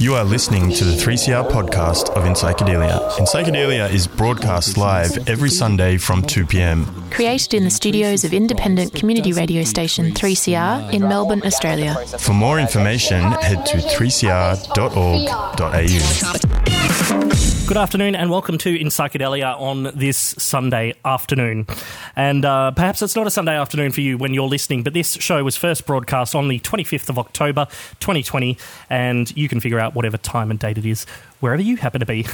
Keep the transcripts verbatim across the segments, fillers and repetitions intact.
You are listening to the three C R podcast of In Psychedelia. In Psychedelia is broadcast live every Sunday from two p.m. Created in the studios of independent community radio station three C R in Melbourne, Australia. For more information, head to three c r dot org dot a u. Good afternoon and welcome to In Psychedelia on this Sunday afternoon. And uh, perhaps it's not a Sunday afternoon for you when you're listening, but this show was first broadcast on the twenty-fifth of October twenty twenty, and you can figure out whatever time and date it is wherever you happen to be.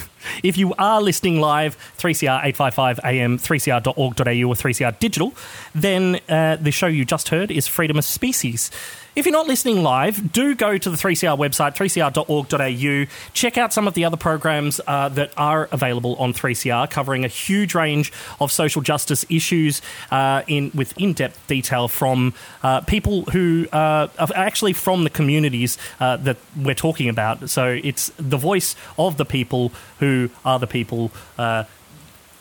If you are listening live, three C R eight fifty-five A M, three c r dot org dot a u or three C R Digital, then uh, the show you just heard is Freedom of Species. If you're not listening live, do go to the three C R website, three c r dot org dot a u. Check out some of the other programs uh, that are available on three C R, covering a huge range of social justice issues uh, in with in-depth detail from uh, people who uh, are actually from the communities uh, that we're talking about. So it's the voice of the people who are the people uh,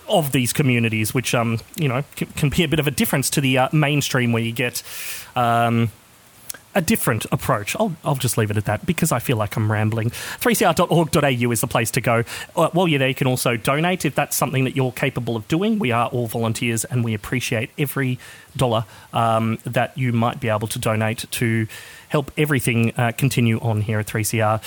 of these communities, which um, you know can, can be a bit of a difference to the uh, mainstream, where you get... Um, a different approach. I'll, I'll just leave it at that because I feel like I'm rambling. three c r dot org dot a u is the place to go. Uh, while you're there, you can also donate if that's something that you're capable of doing. We are all volunteers and we appreciate every dollar um, that you might be able to donate to help everything uh, continue on here at three C R.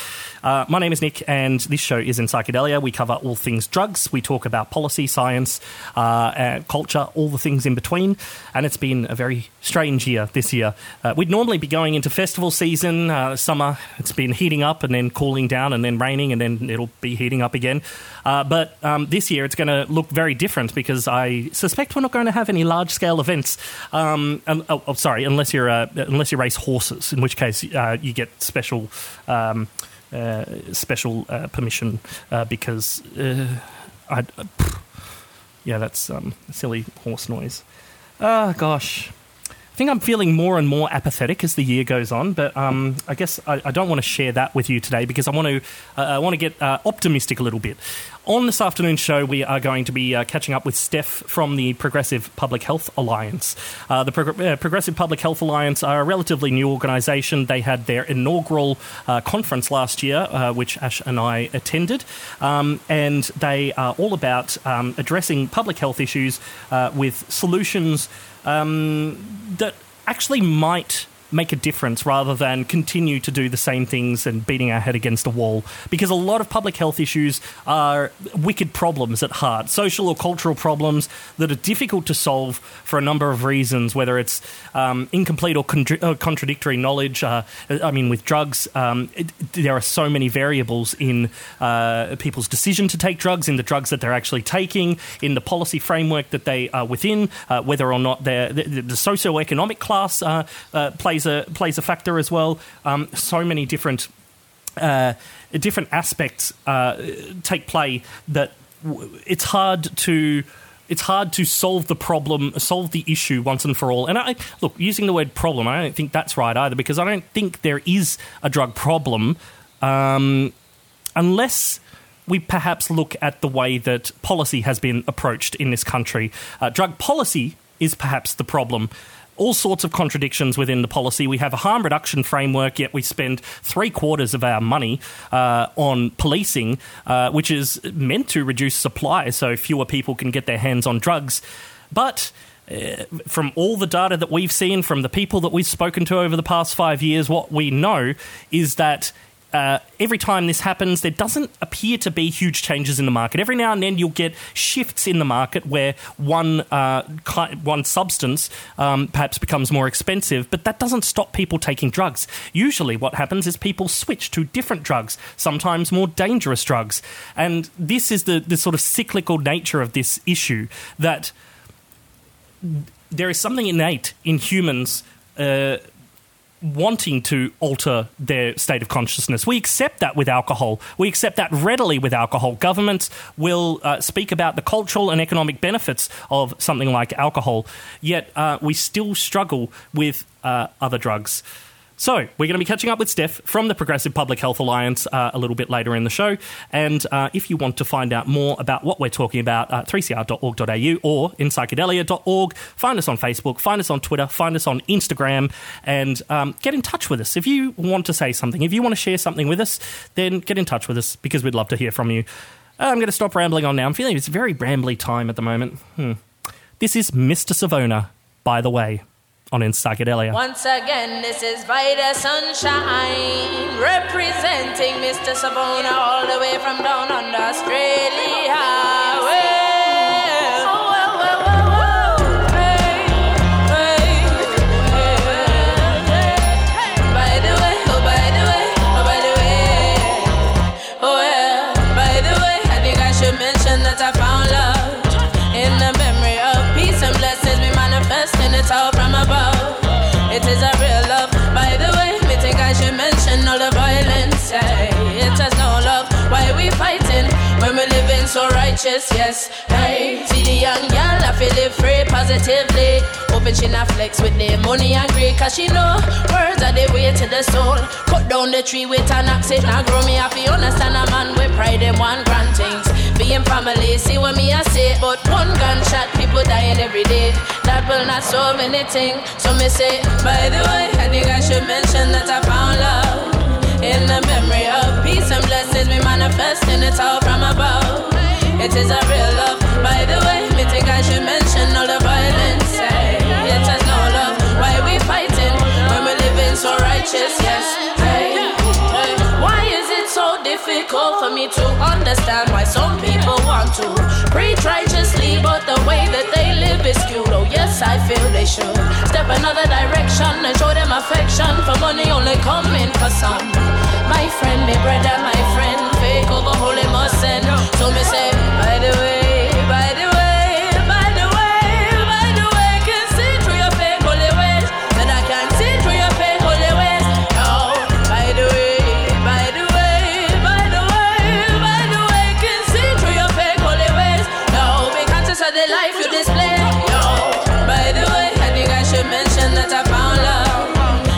Uh, my name is Nick and this show is In Psychedelia. We cover all things drugs. We talk about policy, science, uh, culture, all the things in between. And it's been a very strange year this year. Uh, we'd normally be going into festival season, uh, summer. It's been heating up and then cooling down and then raining and then it'll be heating up again. Uh, but um, this year it's going to look very different because I suspect we're not going to have any large-scale events. Um, um, oh, oh, sorry, unless you're uh, unless you race horses, in which case uh, you get special um, uh, special uh, permission uh, because uh, I uh, yeah that's um, silly horse noise. Oh gosh, I think I'm feeling more and more apathetic as the year goes on, but um, I guess I, I don't want to share that with you today because I want to uh, I want to get uh, optimistic a little bit. On this afternoon's show, we are going to be uh, catching up with Steph from the Progressive Public Health Alliance. Uh, the Pro- uh, Progressive Public Health Alliance are a relatively new organisation. They had their inaugural uh, conference last year, uh, which Ash and I attended, um, and they are all about um, addressing public health issues uh, with solutions um, that actually might make a difference rather than continue to do the same things and beating our head against a wall, because a lot of public health issues are wicked problems at heart, social or cultural problems that are difficult to solve for a number of reasons, whether it's um, incomplete or, con- or contradictory knowledge. Uh, I mean, with drugs, um, it, there are so many variables in uh, people's decision to take drugs, in the drugs that they're actually taking, in the policy framework that they are within, uh, whether or not they're, the, the socioeconomic class uh, uh, plays A, plays a factor as well. Um, so many different uh, different aspects uh, take play that w- it's hard to it's hard to solve the problem, solve the issue once and for all. And I look, using the word problem, I don't think that's right either, because I don't think there is a drug problem um, unless we perhaps look at the way that policy has been approached in this country. Uh, drug policy is perhaps the problem. All sorts of contradictions within the policy. We have a harm reduction framework, yet we spend three quarters of our money uh, on policing, uh, which is meant to reduce supply so fewer people can get their hands on drugs. But uh, from all the data that we've seen, from the people that we've spoken to over the past five years, what we know is that Uh, every time this happens, there doesn't appear to be huge changes in the market. Every now and then you'll get shifts in the market where one uh, one substance um, perhaps becomes more expensive, but that doesn't stop people taking drugs. Usually what happens is people switch to different drugs, sometimes more dangerous drugs. And this is the, the sort of cyclical nature of this issue, that there is something innate in humans uh wanting to alter their state of consciousness. We accept that with alcohol. We accept that readily with alcohol. Governments will uh, speak about the cultural and economic benefits of something like alcohol, yet uh, we still struggle with uh, other drugs. So we're going to be catching up with Steph from the Progressive Public Health Alliance uh, a little bit later in the show. And uh, if you want to find out more about what we're talking about, uh, three c r dot org dot a u or in psychedelia dot org, find us on Facebook, find us on Twitter, find us on Instagram, and um, get in touch with us. If you want to say something, if you want to share something with us, then get in touch with us because we'd love to hear from you. I'm going to stop rambling on now. I'm feeling it's a very rambly time at the moment. Hmm. This is Mister Savona, by the way, on In Psychedelia. Once again, this is Vida Sunshine, representing Mister Savona all the way from down under Australia. Where it's all from above. It is a real love. By the way, me think I should mention all the violence. Hey, it has no love. Why we fighting when we living so righteous? Yes. Hey, see the young girl, I feel it free positively. Hoping she not flex with the money and greed, cause she know words are the way to the soul. Cut down the tree with an axe, it now grow me happy. Understand a man with pride and one grand things. Being family, see what me I say. But one gunshot, people dying every day. That will not solve anything. So me say, by the way, I think I should mention that I found love in the memory of peace and blessings. We manifesting it all from above. It is a real love. By the way, me think I should mention all the violence. Hey, it has no love. Why we fighting when we living so righteous? Yes. Hey, hey. Why is it so difficult for me to understand why some people want to preach righteously, but the way that they live is skewed? Oh yes, I feel they should step another direction and show them affection, for money only coming for some. My friend, my brother, my friend, fake over holy must end. So me say, by the way, by the way, by the way, by the way, I can see through your fake holy ways, and I can see through your fake holy ways. Oh, by the way. Life you display, yo. By the way, I think I should mention that I found love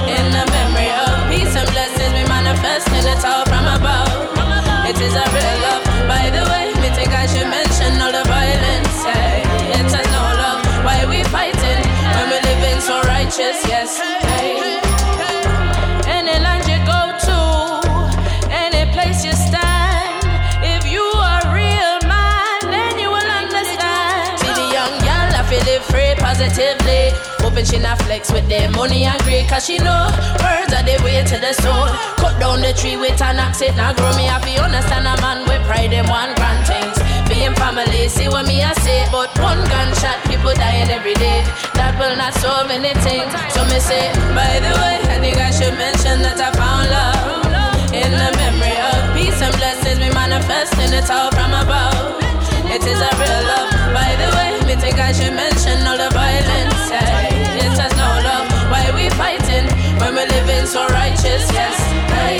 in the memory of peace and blessings. We manifesting it all from above. It is a real love. By the way, me think I should mention all the violence. Hey, it has no love. Why we fighting when we living so righteous? Yes. Hey. Any land you go to, any place you stand, if you are real. Free positively, hoping she not flex with the money and greed, cause she know words are the way to the soul. Cut down the tree with an axe, it now grow me happy. Understand a man with pride and one grand things. Being family, see what me I say, but one gunshot, people dying every day. That will not solve anything. So me say, by the way, I think I should mention that I found love in the memory of peace and blessings. We manifesting it all from above. It is a real love. By the way, me think I should mention all the violence. Hey, it has no love. Why we fighting when we living so righteous? Yes. Hey,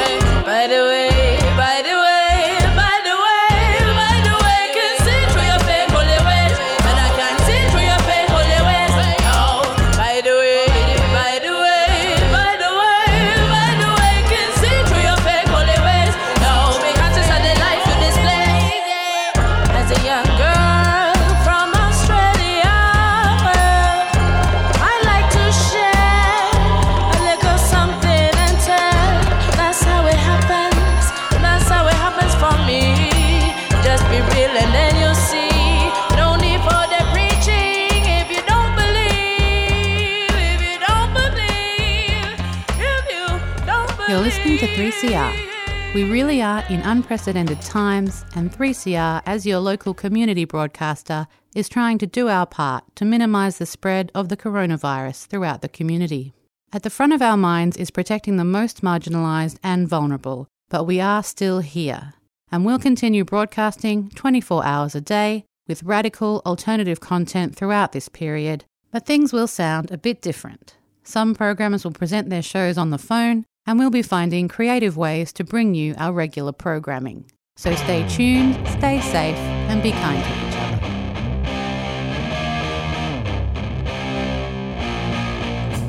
hey. By the way, by the way, by the way, by the way, I can see through your fake holy ways, and I can see through your fake holy ways. Oh, by the way, by the way, by the way, by the way, I can see through your fake holy ways. No, because it's not the life you display. As a young girl from Australia, I like to share a little something and tell. That's how it happens, that's how it happens for me. Just be real and then you'll see. No need for the preaching if you don't believe, if you don't believe, if you don't believe. You're listening to three C R. We really are in unprecedented times, and three C R, as your local community broadcaster, is trying to do our part to minimise the spread of the coronavirus throughout the community. At the front of our minds is protecting the most marginalised and vulnerable, but we are still here, and we'll continue broadcasting twenty-four hours a day with radical alternative content throughout this period, but things will sound a bit different. Some programmers will present their shows on the phone, and we'll be finding creative ways to bring you our regular programming. So stay tuned, stay safe, and be kind to each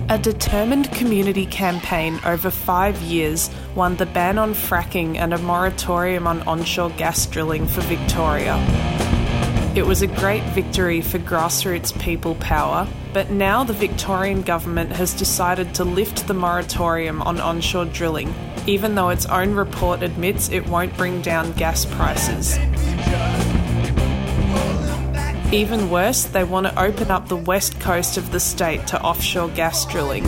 other. A determined community campaign over five years won the ban on fracking and a moratorium on onshore gas drilling for Victoria. It was a great victory for grassroots people power, but now the Victorian government has decided to lift the moratorium on onshore drilling, even though its own report admits it won't bring down gas prices. Even worse, they want to open up the west coast of the state to offshore gas drilling.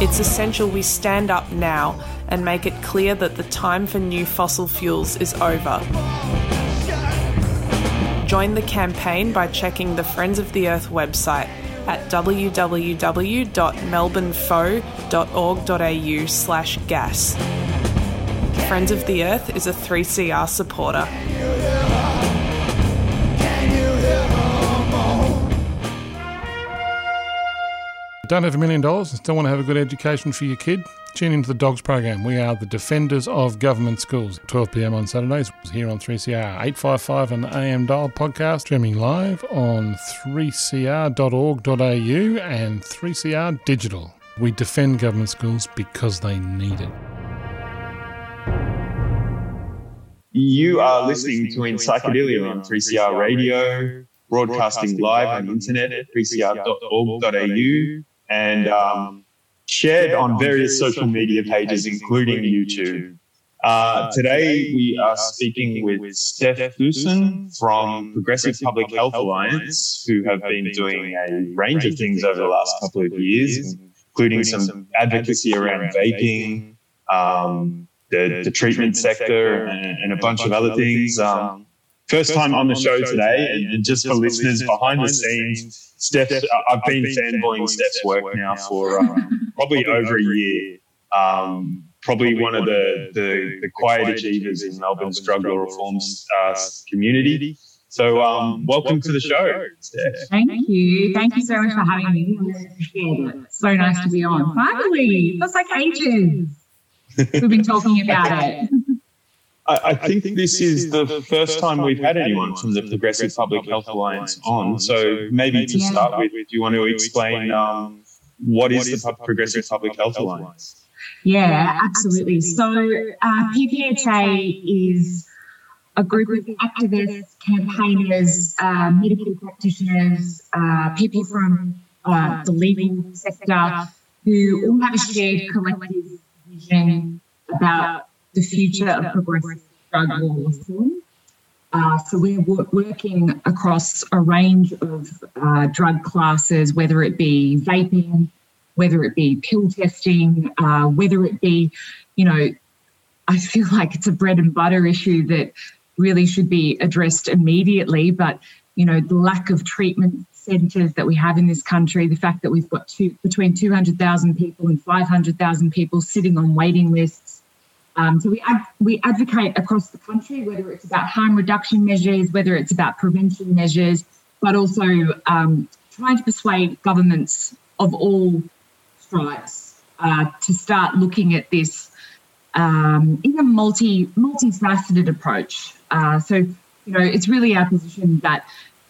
It's essential we stand up now and make it clear that the time for new fossil fuels is over. Join the campaign by checking the Friends of the Earth website at www.melbournefo.org.au slash gas. Friends of the Earth is a three C R supporter. Don't have a million dollars and still want to have a good education for your kid? Tune into the Dogs program. We are the Defenders of Government Schools. twelve p.m. on Saturdays here on three C R. eight fifty-five and A M Dial podcast streaming live on three c r dot org dot a u and three C R Digital. We defend government schools because they need it. You are listening to In Psychedelia on three C R Radio, broadcasting live on the internet at three c r dot org dot a u. And um, shared on various social media pages, including YouTube. Uh, today, we are speaking with Steph Loosen from Progressive Public Health Alliance, who have been doing a range of things over the last couple of years, including some advocacy around vaping, um, the, the treatment sector, and, and a bunch of other things. Um, First, First time on the, on the show, show today, today and, and just, just for listeners behind, behind the scenes, Steph, Steph I've, I've been fanboying Steph's work, work now for um, probably over a year. Um, probably, probably one, one of the, the, the, the quiet achievers in Melbourne's drug law reforms uh, community. So um, welcome, welcome to the show, Steph. Thank you. Thank you so much for having me. It's so nice to be on. Finally, that's like ages. We've been talking about it. I, I, think I think this, this is, is the first, first time we've had anyone from the Progressive Public Health Alliance on. So maybe to yeah. start with, do you want to explain um, what, what is, is the Progressive Public Health Alliance? Yeah, absolutely. So uh, P P H A is a group of activists, campaigners, uh, medical practitioners, uh, people from uh, the legal sector who all have a shared collective vision about the future of progressive drug law reform. Uh, so we're w- working across a range of uh, drug classes, whether it be vaping, whether it be pill testing, uh, whether it be, you know, I feel like it's a bread and butter issue that really should be addressed immediately. But, you know, the lack of treatment centres that we have in this country, the fact that we've got two, between two hundred thousand people and five hundred thousand people sitting on waiting lists. Um, so we ad- we advocate across the country, whether it's about harm reduction measures, whether it's about prevention measures, but also um, trying to persuade governments of all stripes uh, to start looking at this um, in a multi multifaceted approach. Uh, so you know, it's really our position that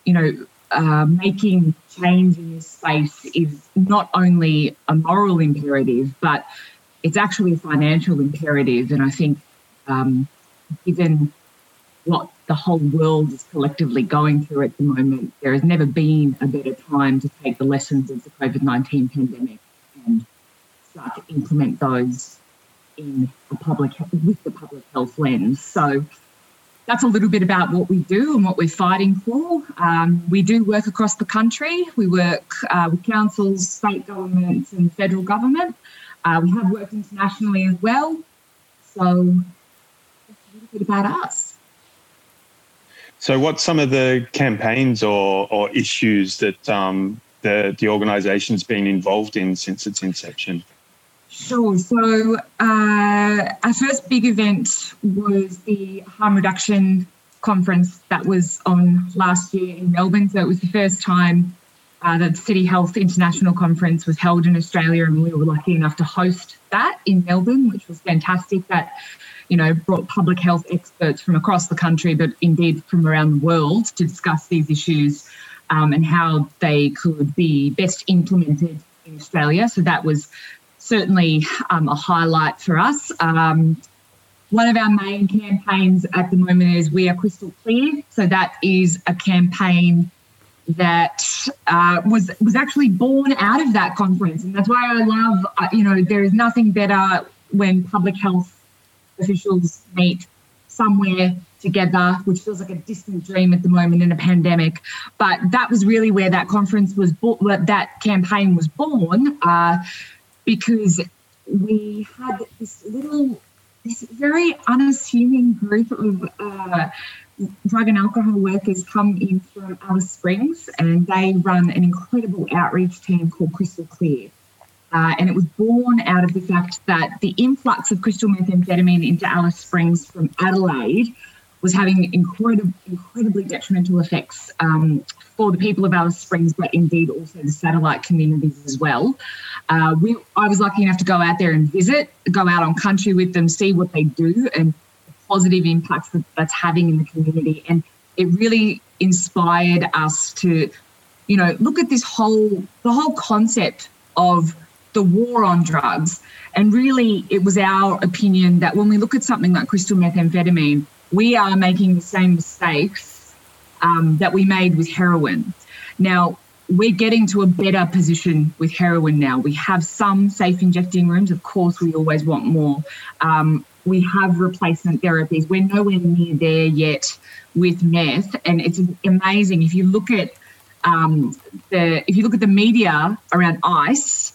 you know uh, making change in this space is not only a moral imperative, but it's actually a financial imperative, and I think um, given what the whole world is collectively going through at the moment, there has never been a better time to take the lessons of the covid nineteen pandemic and start to implement those in the public with the public health lens. So that's a little bit about what we do and what we're fighting for. Um, we do work across the country. We work uh, with councils, state governments and federal government. Uh, we have worked internationally as well, so that's a little bit about us. So what's some of the campaigns or, or issues that um, the, the organisation's been involved in since its inception? Sure. So uh, our first big event was the harm reduction conference that was on last year in Melbourne, so it was the first time Uh, the City Health International Conference was held in Australia, and we were lucky enough to host that in Melbourne, which was fantastic. That, you know, brought public health experts from across the country, but indeed from around the world, to discuss these issues um, and how they could be best implemented in Australia. So that was certainly um, a highlight for us. Um, one of our main campaigns at the moment is We Are Crystal Clear. So that is a campaign that uh, was was actually born out of that conference. And that's why I love, uh, you know, there is nothing better when public health officials meet somewhere together, which feels like a distant dream at the moment in a pandemic. But that was really where that conference was, bo- that campaign was born, uh, because we had this little, this very unassuming group of uh, drug and alcohol workers come in from Alice Springs, and they run an incredible outreach team called Crystal Clear. Uh, and it was born out of the fact that the influx of crystal methamphetamine into Alice Springs from Adelaide was having incredib- incredibly detrimental effects um, for the people of Alice Springs, but indeed also the satellite communities as well. Uh, we, I was lucky enough to go out there and visit, go out on country with them, see what they do and the positive impacts that that's having in the community. And it really inspired us to, you know, look at this whole, the whole concept of the war on drugs. And really it was our opinion that when we look at something like crystal methamphetamine, we are making the same mistakes um, that we made with heroin. Now, we're getting to a better position with heroin now. We have some safe injecting rooms. Of course, we always want more. Um, we have replacement therapies. We're nowhere near there yet with meth. And it's amazing. If you look at um, the if you look at the media around ICE,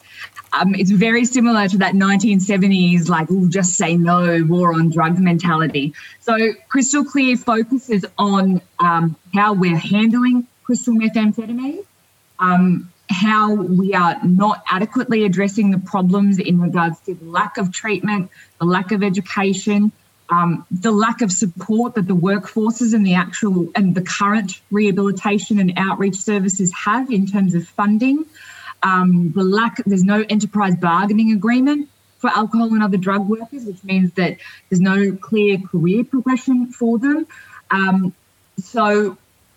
Um, it's very similar to that nineteen seventies, like, we'll just say no, war on drug mentality. So Crystal Clear focuses on um, how we're handling crystal methamphetamine, um, how we are not adequately addressing the problems in regards to the lack of treatment, the lack of education, um, the lack of support that the workforces and the actual and the current rehabilitation and outreach services have in terms of funding. Um, the lack, there's no enterprise bargaining agreement for alcohol and other drug workers, which means that there's no clear career progression for them. Um, so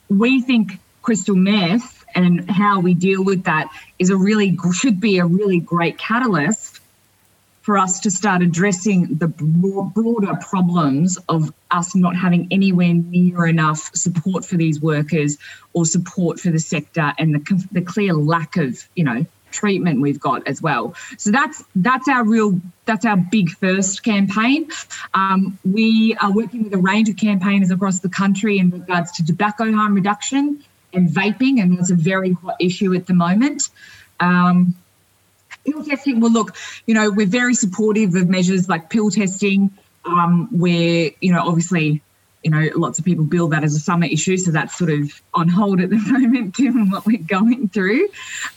we think crystal meth and how we deal with that is a really should be a really great catalyst for us to start addressing the broader problems of us not having anywhere near enough support for these workers or support for the sector, and the, the clear lack of, you know, treatment we've got as well. So that's that's our real that's our big first campaign. Um, we are working with a range of campaigners across the country in regards to tobacco harm reduction and vaping, and that's a very hot issue at the moment. Um, Pill testing, well, look, you know, we're very supportive of measures like pill testing, um, where, you know, obviously, you know, lots of people bill that as a summer issue, so that's sort of on hold at the moment given what we're going through.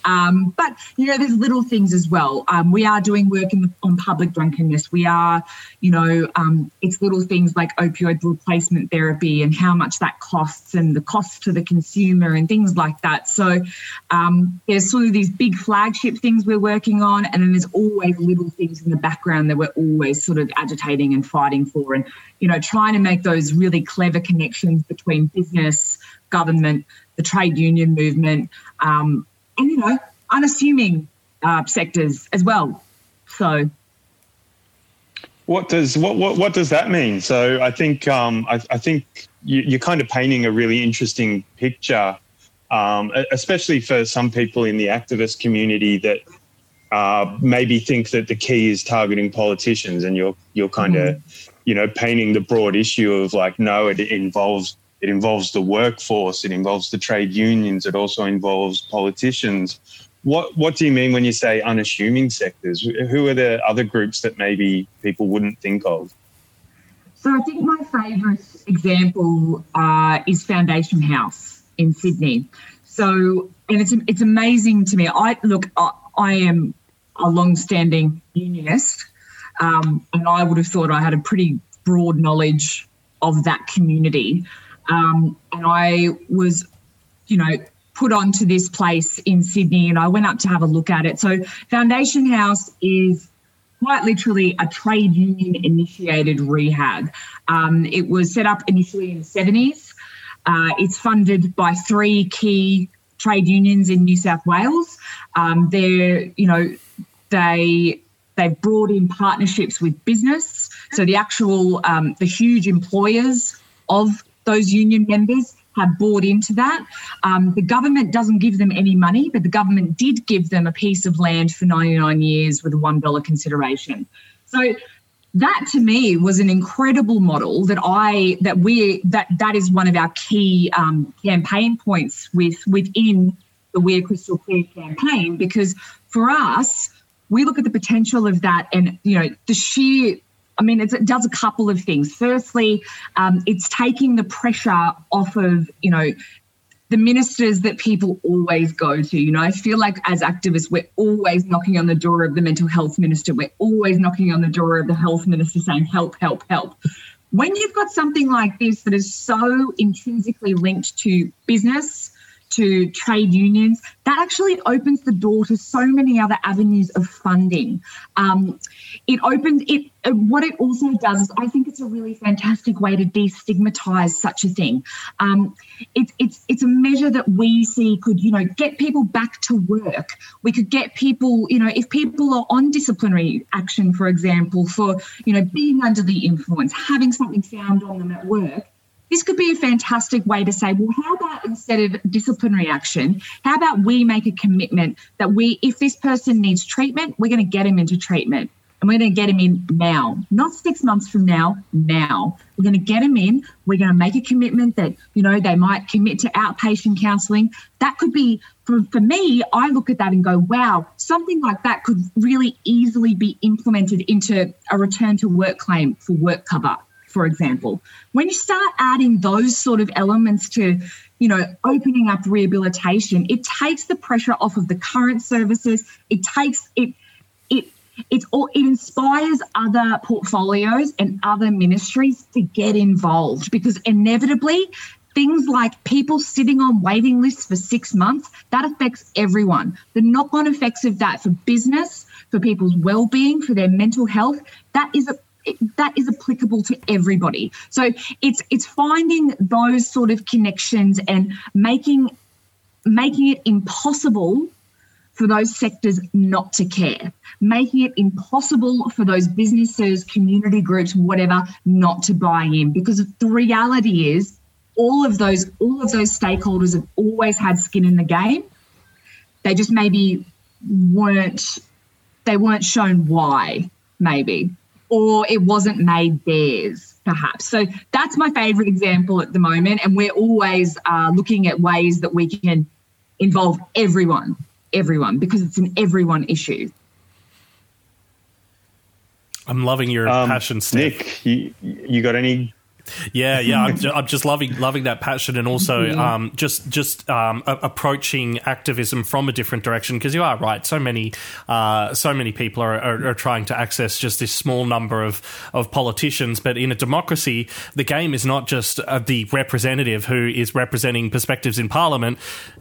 Um, but, you know, there's little things as well. Um, we are doing work in the, on public drunkenness. We are, you know, um, it's little things like opioid replacement therapy and how much that costs and the cost to the consumer and things like that. So um, there's sort of these big flagship things we're working on, and then there's always little things in the background that we're always sort of agitating and fighting for, and, you know, trying to make those really clever connections between business, government, the trade union movement, um, and, you know, unassuming uh, sectors as well. So, what does what what, what does that mean? So, I think um, I, I think you, you're kind of painting a really interesting picture, um, especially for some people in the activist community that uh, maybe think that the key is targeting politicians, and you're you're kind of mm. you know, painting the broad issue of, like, no, it involves it involves the workforce, it involves the trade unions, it also involves politicians. What what do you mean when you say unassuming sectors? Who are the other groups that maybe people wouldn't think of? So I think my favourite example uh, is Foundation House in Sydney. So, and it's it's amazing to me. I look, I, I am a long-standing unionist. Um, and I would have thought I had a pretty broad knowledge of that community. Um, and I was, you know, put onto this place in Sydney, and I went up to have a look at it. So Foundation House is quite literally a trade union-initiated rehab. Um, it was set up initially in the seventies. Uh, it's funded by three key trade unions in New South Wales. Um, they're, you know, they... They've brought in partnerships with business. So the actual, um, the huge employers of those union members have bought into that. Um, the government doesn't give them any money, but the government did give them a piece of land for ninety-nine years with a one dollar consideration. So that to me was an incredible model that I, that we, that, that is one of our key um, campaign points with within the We're Crystal Clear campaign, because for us, we look at the potential of that and, you know, the sheer, I mean, it's, it does a couple of things. Firstly, um, it's taking the pressure off of, you know, the ministers that people always go to. You know, I feel like as activists, we're always knocking on the door of the mental health minister. We're always knocking on the door of the health minister saying, help, help, help. When you've got something like this that is so intrinsically linked to business, to trade unions, that actually opens the door to so many other avenues of funding. Um, it opens it. What it also does is, I think it's a really fantastic way to destigmatize such a thing. Um, it's it's it's a measure that we see could, you know, get people back to work. We could get people, you know, if people are on disciplinary action, for example, for, you know, being under the influence, having something found on them at work. This could be a fantastic way to say, well, how about instead of disciplinary action, how about we make a commitment that we, if this person needs treatment, we're going to get him into treatment and we're going to get him in now, not six months from now, now. We're going to get him in. We're going to make a commitment that, you know, they might commit to outpatient counselling. That could be, for, for me, I look at that and go, wow, something like that could really easily be implemented into a return to work claim for work cover, for example. When you start adding those sort of elements to, you know, opening up rehabilitation, it takes the pressure off of the current services. It takes it, it, it's all, it inspires other portfolios and other ministries to get involved, because inevitably things like people sitting on waiting lists for six months, that affects everyone. The knock-on effects of that for business, for people's well-being, for their mental health, that is a It, that is applicable to everybody. So it's it's finding those sort of connections and making making it impossible for those sectors not to care, making it impossible for those businesses, community groups, whatever, not to buy in. Because the reality is, all of those all of those stakeholders have always had skin in the game. They just maybe weren't they weren't shown why, maybe. Or it wasn't made theirs, perhaps. So that's my favourite example at the moment, and we're always uh, looking at ways that we can involve everyone, everyone, because it's an everyone issue. I'm loving your um, passion, Steph. Nick, you, you got any... Yeah, yeah, I'm, I'm just loving loving that passion, and also yeah. um, just just um, a- approaching activism from a different direction, because you are right. So many uh, so many people are, are, are trying to access just this small number of, of politicians, but in a democracy, the game is not just uh, the representative who is representing perspectives in Parliament.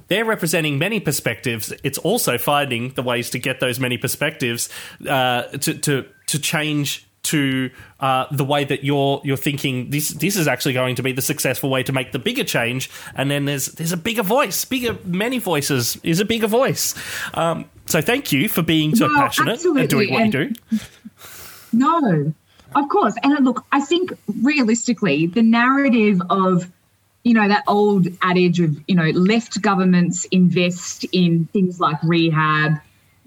They're representing many perspectives. It's also finding the ways to get those many perspectives uh, to, to to change. To uh, the way that you're you're thinking, this this is actually going to be the successful way to make the bigger change, and then there's there's a bigger voice, bigger many voices is a bigger voice. Um, so thank you for being so no, passionate absolutely. and doing what and, you do. No, of course, and look, I think realistically, the narrative of, you know, that old adage of, you know, left governments invest in things like rehab,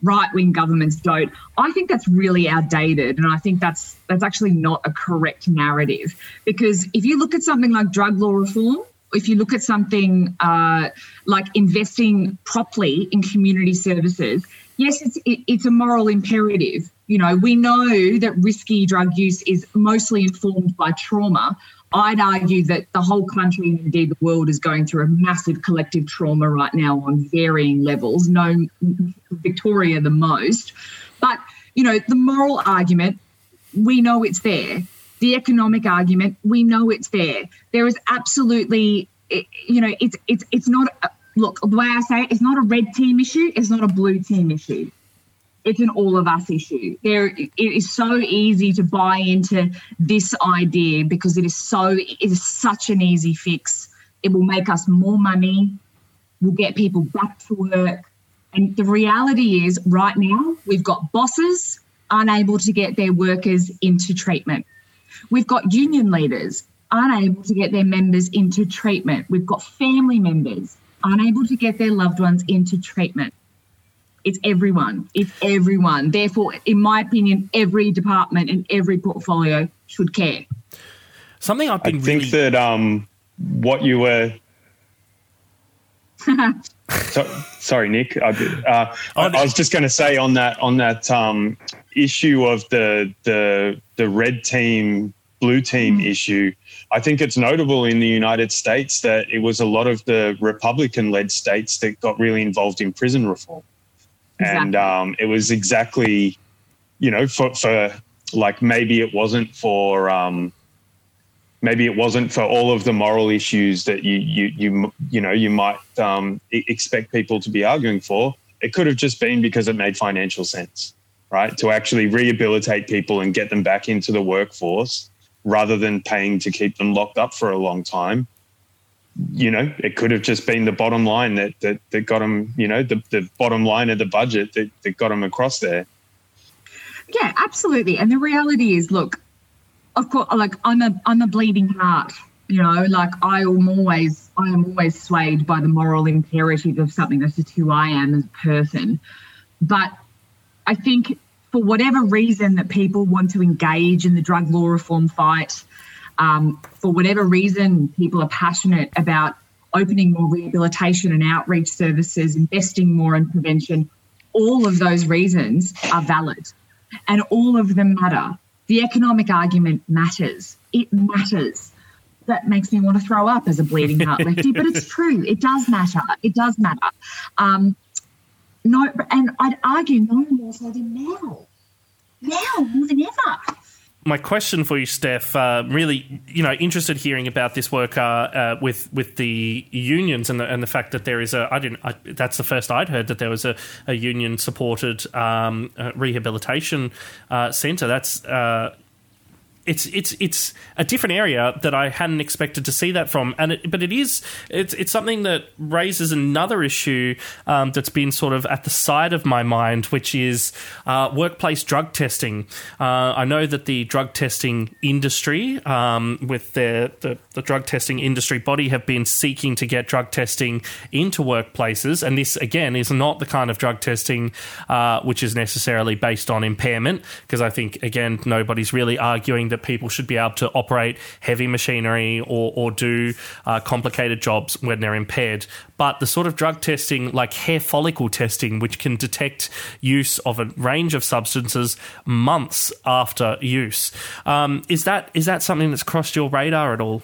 right-wing governments don't, I think that's really outdated, and I think that's that's actually not a correct narrative, because if you look at something like drug law reform, if you look at something uh, like investing properly in community services, yes, it's, it, it's a moral imperative. You know, we know that risky drug use is mostly informed by trauma. I'd argue that the whole country and indeed the world is going through a massive collective trauma right now on varying levels, no Victoria the most. But, you know, the moral argument, we know it's there. The economic argument, we know it's there. There is absolutely, you know, it's it's it's not, look, the way I say it, it's not a red team issue, it's not a blue team issue. It's an all of us issue. There, it is so easy to buy into this idea because it is so, it is such an easy fix. It will make us more money, We'll get people back to work. And the reality is right now we've got bosses unable to get their workers into treatment. We've got union leaders unable to get their members into treatment. We've got family members unable to get their loved ones into treatment. It's everyone. It's everyone. Therefore, in my opinion, every department and every portfolio should care. Something I've been I really... I think that um, what you were... so, sorry, Nick. I, uh, I, I was just going to say on that on that um, issue of the the the red team, blue team mm. issue, I think it's notable in the United States that it was a lot of the Republican-led states that got really involved in prison reform. Exactly. And um, it was exactly, you know, for, for like maybe it wasn't for um, maybe it wasn't for all of the moral issues that you you you you know you might um, expect people to be arguing for. It could have just been because it made financial sense, right? To actually rehabilitate people and get them back into the workforce rather than paying to keep them locked up for a long time. You know, it could have just been the bottom line that that, that got them, you know, the, the bottom line of the budget that, that got them across there. Yeah, absolutely. And the reality is, look, of course, like I'm a I'm a bleeding heart, you know, like I am always I am always swayed by the moral imperative of something. That's just who I am as a person. But I think for whatever reason that people want to engage in the drug law reform fight, Um, for whatever reason, people are passionate about opening more rehabilitation and outreach services, investing more in prevention. All of those reasons are valid and all of them matter. The economic argument matters. It matters. That makes me want to throw up as a bleeding heart lefty, but it's true. It does matter. It does matter. Um, no, and I'd argue no more so than now. Now more than ever. My question for you, Steph, uh, really, you know, interested hearing about this work uh, uh, with with the unions and the, and the fact that there is a I didn't I, that's the first I'd heard that there was a, a union supported um, uh, rehabilitation uh, centre. That's uh, it's it's it's a different area that I hadn't expected to see that from, and it, but it is it's it's something that raises another issue um, that's been sort of at the side of my mind, which is uh, workplace drug testing. Uh, I know that the drug testing industry, um, with the, the the drug testing industry body, have been seeking to get drug testing into workplaces, and this again is not the kind of drug testing uh, which is necessarily based on impairment, because I think again nobody's really arguing that people should be able to operate heavy machinery or, or do uh, complicated jobs when they're impaired. But the sort of drug testing, like hair follicle testing, which can detect use of a range of substances months after use, um, is that is that something that's crossed your radar at all?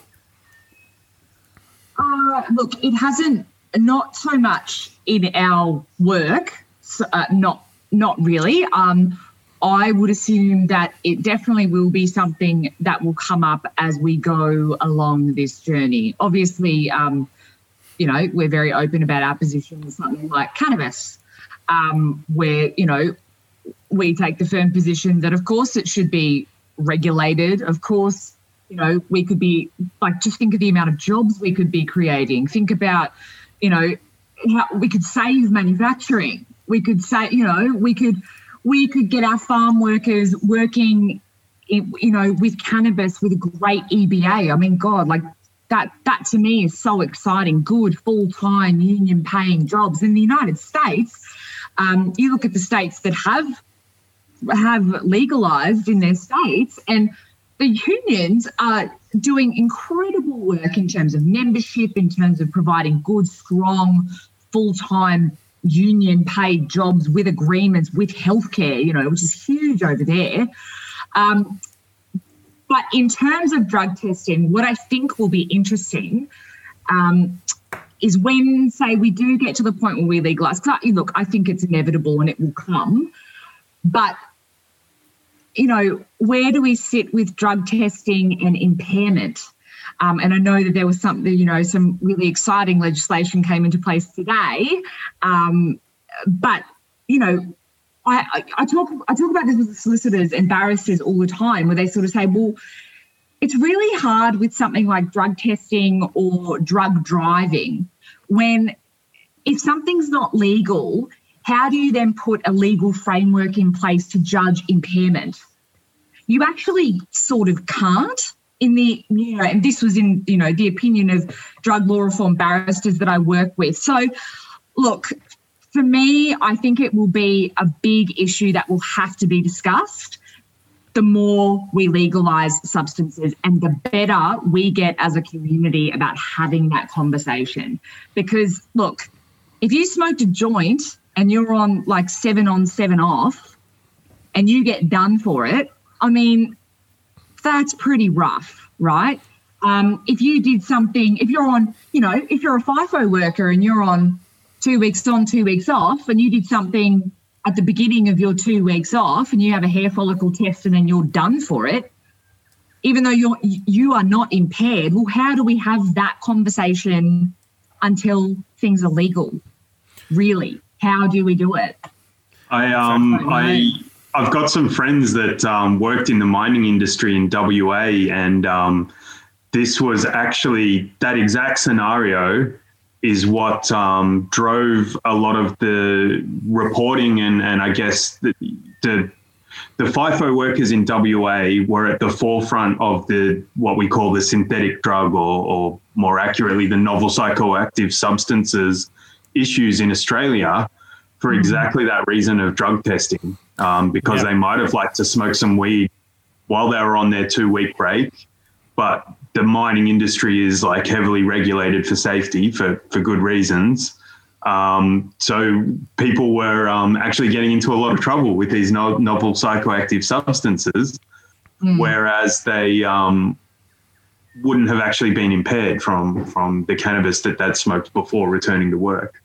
Uh, look, it hasn't. Not so much in our work. So, uh, not not really. Um, I would assume that it definitely will be something that will come up as we go along this journey. Obviously, um, you know, we're very open about our position with something like cannabis, um, where, you know, we take the firm position that, of course, it should be regulated. Of course, you know, we could be, like, just think of the amount of jobs we could be creating. Think about, you know, how we could save manufacturing. We could say, you know, we could... We could get our farm workers working, in, you know, with cannabis with a great E B A. I mean, God, like that, that to me is so exciting. Good full-time union paying jobs in the United States. Um, you look at the states that have have legalized in their states, and the unions are doing incredible work in terms of membership, in terms of providing good, strong, full-time union paid jobs with agreements with healthcare, you know, which is huge over there. Um, but in terms of drug testing, what I think will be interesting um, is when, say, we do get to the point where we legalise. Look, I think it's inevitable and it will come. But, you know, where do we sit with drug testing and impairment? Um, and I know that there was something, you know, some really exciting legislation came into place today. Um, but, you know, I, I, I talk I talk about this with solicitors and barristers all the time, where they sort of say, well, it's really hard with something like drug testing or drug driving when if something's not legal, how do you then put a legal framework in place to judge impairment? You actually sort of can't. In the, you know, and this was in, you know, the opinion of drug law reform barristers that I work with. So, look, for me, I think it will be a big issue that will have to be discussed. The more we legalise substances and the better we get as a community about having that conversation. Because, look, if you smoked a joint and you're on like seven on, seven off and you get done for it, I mean, that's pretty rough, right? Um, if you did something, if you're on, you know, if you're a FIFO worker and you're on two weeks on, two weeks off, and you did something at the beginning of your two weeks off and you have a hair follicle test and then you're done for it, even though you're, you are not impaired, well, how do we have that conversation until things are legal? Really? How do we do it? I, um, so I... I I've got some friends that um, worked in the mining industry in W A, and um, this was actually that exact scenario is what um, drove a lot of the reporting, and, and I guess the, the the FIFO workers in W A were at the forefront of the what we call the synthetic drug, or, or more accurately, the novel psychoactive substances issues in Australia, for exactly that reason of drug testing, um, because yeah. they might have liked to smoke some weed while they were on their two-week break, but the mining industry is like heavily regulated for safety for, for good reasons. Um, so people were um, actually getting into a lot of trouble with these no- novel psychoactive substances, mm. whereas they um, wouldn't have actually been impaired from, from the cannabis that they'd smoked before returning to work.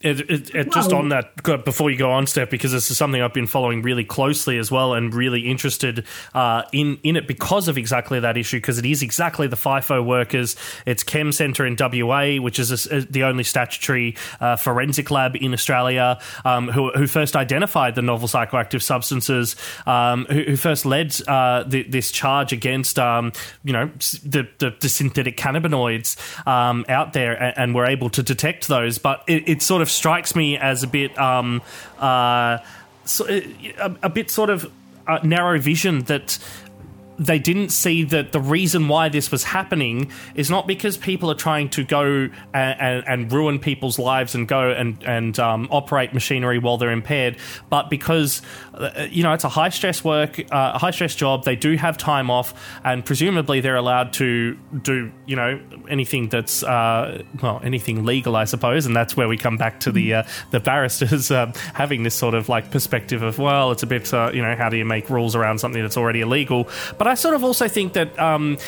It, it, it, just on that, before you go on, Steph, because this is something I've been following really closely as well, and really interested uh, in in it because of exactly that issue, because it is exactly the FIFO workers. It's Chem Centre in W A, which is a, a, the only statutory uh, forensic lab in Australia, um, who, who first identified the novel psychoactive substances, um, who, who first led uh, the, this charge against um, you know the, the, the synthetic cannabinoids um, out there, and, and were able to detect those. But it, it sort of strikes me as a bit um, uh, so, a, a bit sort of uh, narrow vision that they didn't see that the reason why this was happening is not because people are trying to go and, and, and ruin people's lives and go and, and um, operate machinery while they're impaired, but because, uh, you know, it's a high-stress work, uh, high-stress job. They do have time off, and presumably they're allowed to do, you know, anything that's, uh, well, anything legal, I suppose, and that's where we come back to the uh, the barristers uh, having this sort of, like, perspective of, well, it's a bit, uh, you know, how do you make rules around something that's already illegal? But I sort of also think that um,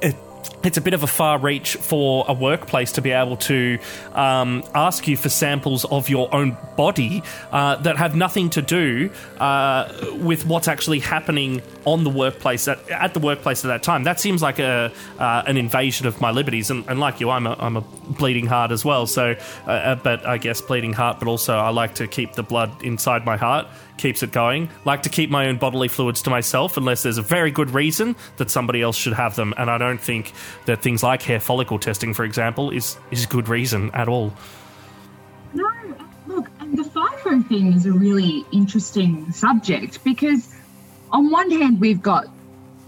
it, it's a bit of a far reach for a workplace to be able to um, ask you for samples of your own body uh, that have nothing to do uh, with what's actually happening on the workplace at, at the workplace at that time. That seems like a uh, an invasion of my liberties, and, and like you, I'm a, I'm a bleeding heart as well. So, uh, but I guess bleeding heart, but also I like to keep the blood inside my heart. Keeps it going. Like to keep my own bodily fluids to myself unless there's a very good reason that somebody else should have them, and I don't think that things like hair follicle testing, for example, is is good reason at all. No, look, and the FIFO thing is a really interesting subject, because on one hand we've got,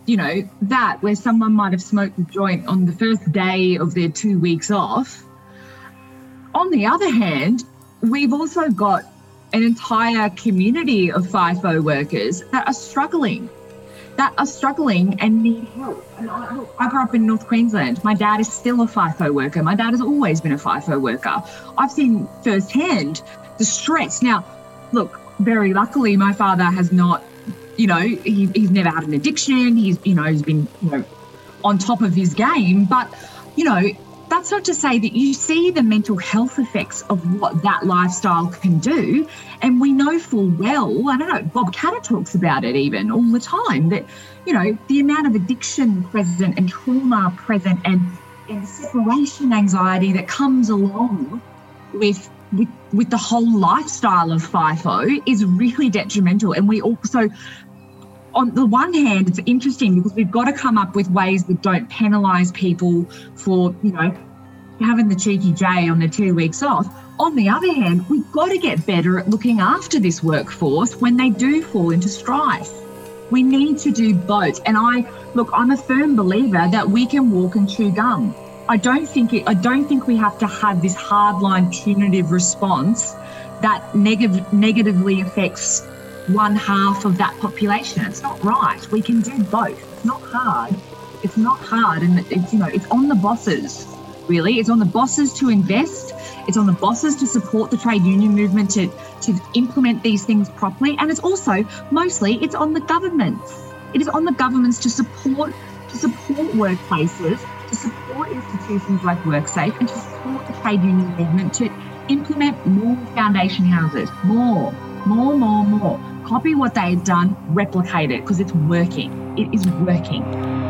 you know, that where someone might have smoked a joint on the first day of their two weeks off. On the other hand, we've also got an entire community of FIFO workers that are struggling, that are struggling and need help. And I, look, I grew up in North Queensland. My dad is still a FIFO worker. My dad has always been a FIFO worker. I've seen firsthand the stress. Now, look, very luckily, my father has not, you know, he, he's never had an addiction. He's, you know, he's been, you know, on top of his game. But, you know, that's not to say that you see the mental health effects of what that lifestyle can do. And we know full well, I don't know, Bob Catter talks about it even all the time, that, you know, the amount of addiction present and trauma present and, and separation anxiety that comes along with, with with the whole lifestyle of FIFO is really detrimental. And we also, on the one hand, it's interesting because we've got to come up with ways that don't penalise people for, you know, having the cheeky J on their two weeks off. On the other hand, we've got to get better at looking after this workforce when they do fall into strife. We need to do both. And I, look, I'm a firm believer that we can walk and chew gum. I don't think it, I don't think we have to have this hardline punitive response that neg- negatively affects one half of that population. It's not right. We can do both. It's not hard. It's not hard, and it's, you know, it's on the bosses. Really, it's on the bosses to invest. It's on the bosses to support the trade union movement to to implement these things properly. And it's also mostly it's on the governments. It is on the governments to support to support workplaces, to support institutions like WorkSafe, and to support the trade union movement to implement more foundation houses, more. More, more, more. Copy what they've done, replicate it, because it's working. It is working.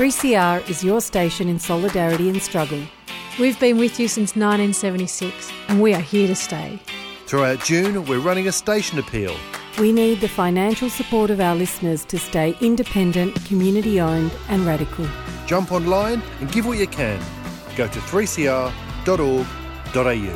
three C R is your station in solidarity and struggle. We've been with you since nineteen seventy-six and we are here to stay. Throughout June, we're running a station appeal. We need the financial support of our listeners to stay independent, community-owned and radical. Jump online and give what you can. Go to three c r dot org dot a u.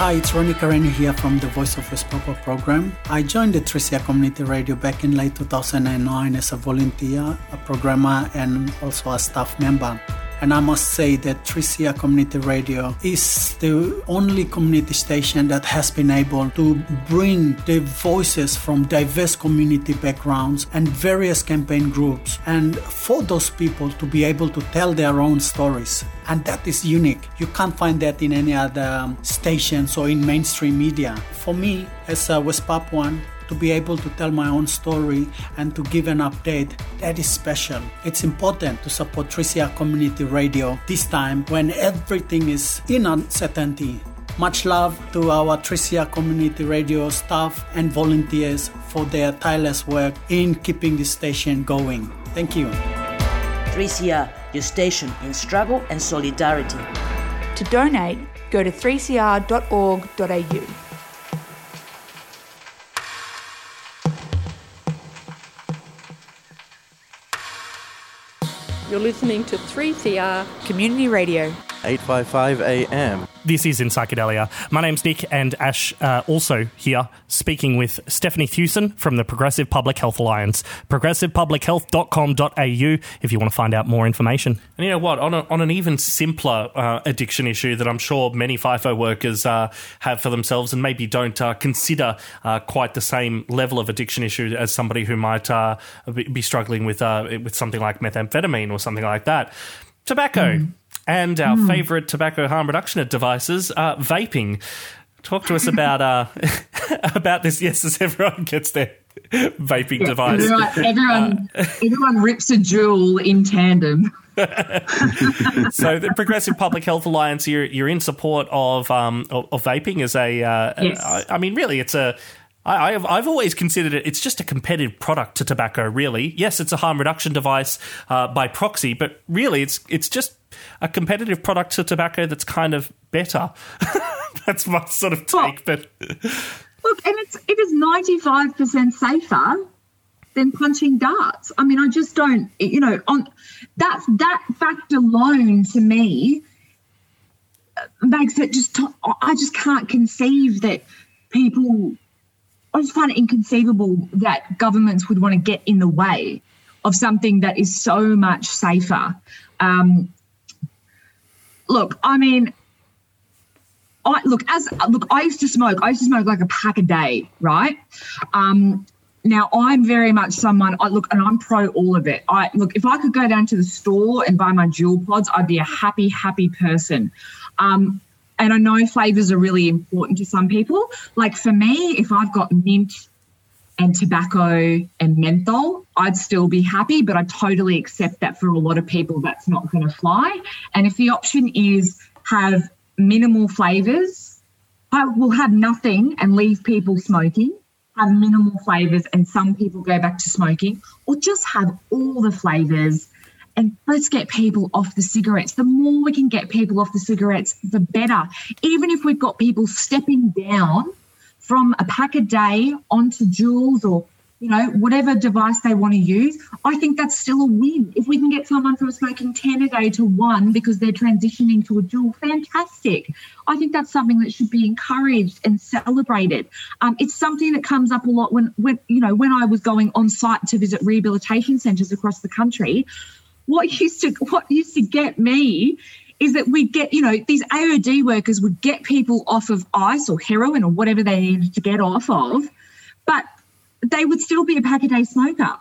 Hi, it's Ronnie Kareni here from the Voice of Respopo program. I joined the three C R Community Radio back in late two thousand nine as a volunteer, a programmer and also a staff member. And I must say that three C R Community Radio is the only community station that has been able to bring the voices from diverse community backgrounds and various campaign groups, and for those people to be able to tell their own stories. And that is unique. You can't find that in any other stations or in mainstream media. For me, as a West Papuan, to be able to tell my own story and to give an update, that is special. It's important to support three C R Community Radio this time when everything is in uncertainty. Much love to our three C R Community Radio staff and volunteers for their tireless work in keeping this station going. Thank you. three C R, your station in struggle and solidarity. To donate, go to three c r dot org dot a u. You're listening to three C R Community Radio. eight fifty-five A M. This is In Psychedelia. My name's Nick, and Ash uh, also here speaking with Stephanie Thewson from the Progressive Public Health Alliance. progressive public health dot com dot a u if you want to find out more information. And you know what? On, a, on an even simpler uh, addiction issue that I'm sure many FIFO workers uh, have for themselves and maybe don't uh, consider uh, quite the same level of addiction issue as somebody who might uh, be struggling with uh, with something like methamphetamine or something like that. Tobacco. Mm. And our mm. favourite tobacco harm reduction devices, uh, vaping. Talk to us about uh, about this. Yes, as everyone gets their vaping yeah, device. Everyone, everyone, uh, everyone rips a jewel in tandem. So the Progressive Public Health Alliance, you're, you're in support of um, of, of vaping as a. Uh, yes. I, I mean, really, it's a. I, I've I've always considered it. It's just a competitive product to tobacco, really. Yes, it's a harm reduction device uh, by proxy, but really, it's it's just a competitive product to tobacco that's kind of better. That's my sort of take. Well, but look, and it's it is ninety five percent safer than punching darts. I mean, I just don't. You know, on that's that fact alone to me makes it just. I just can't conceive that people. I just find it inconceivable that governments would want to get in the way of something that is so much safer. Um, look, I mean, I look as look. I used to smoke. I used to smoke like a pack a day, right? Um, now I'm very much someone. I look, and I'm pro all of it. I look. If I could go down to the store and buy my dual pods, I'd be a happy, happy person. Um, And I know flavours are really important to some people. Like for me, if I've got mint and tobacco and menthol, I'd still be happy, but I totally accept that for a lot of people that's not going to fly. And if the option is have minimal flavours, I will have nothing and leave people smoking, have minimal flavours and some people go back to smoking, or just have all the flavours. And let's get people off the cigarettes. The more we can get people off the cigarettes, the better. Even if we've got people stepping down from a pack a day onto joules or, you know, whatever device they want to use, I think that's still a win. If we can get someone from smoking ten a day to one because they're transitioning to a joule, fantastic. I think that's something that should be encouraged and celebrated. Um, it's something that comes up a lot when, when, you know, when I was going on site to visit rehabilitation centres across the country. What used to what used to get me is that we get, you know, these A O D workers would get people off of ice or heroin or whatever they needed to get off of, but they would still be a pack-a-day smoker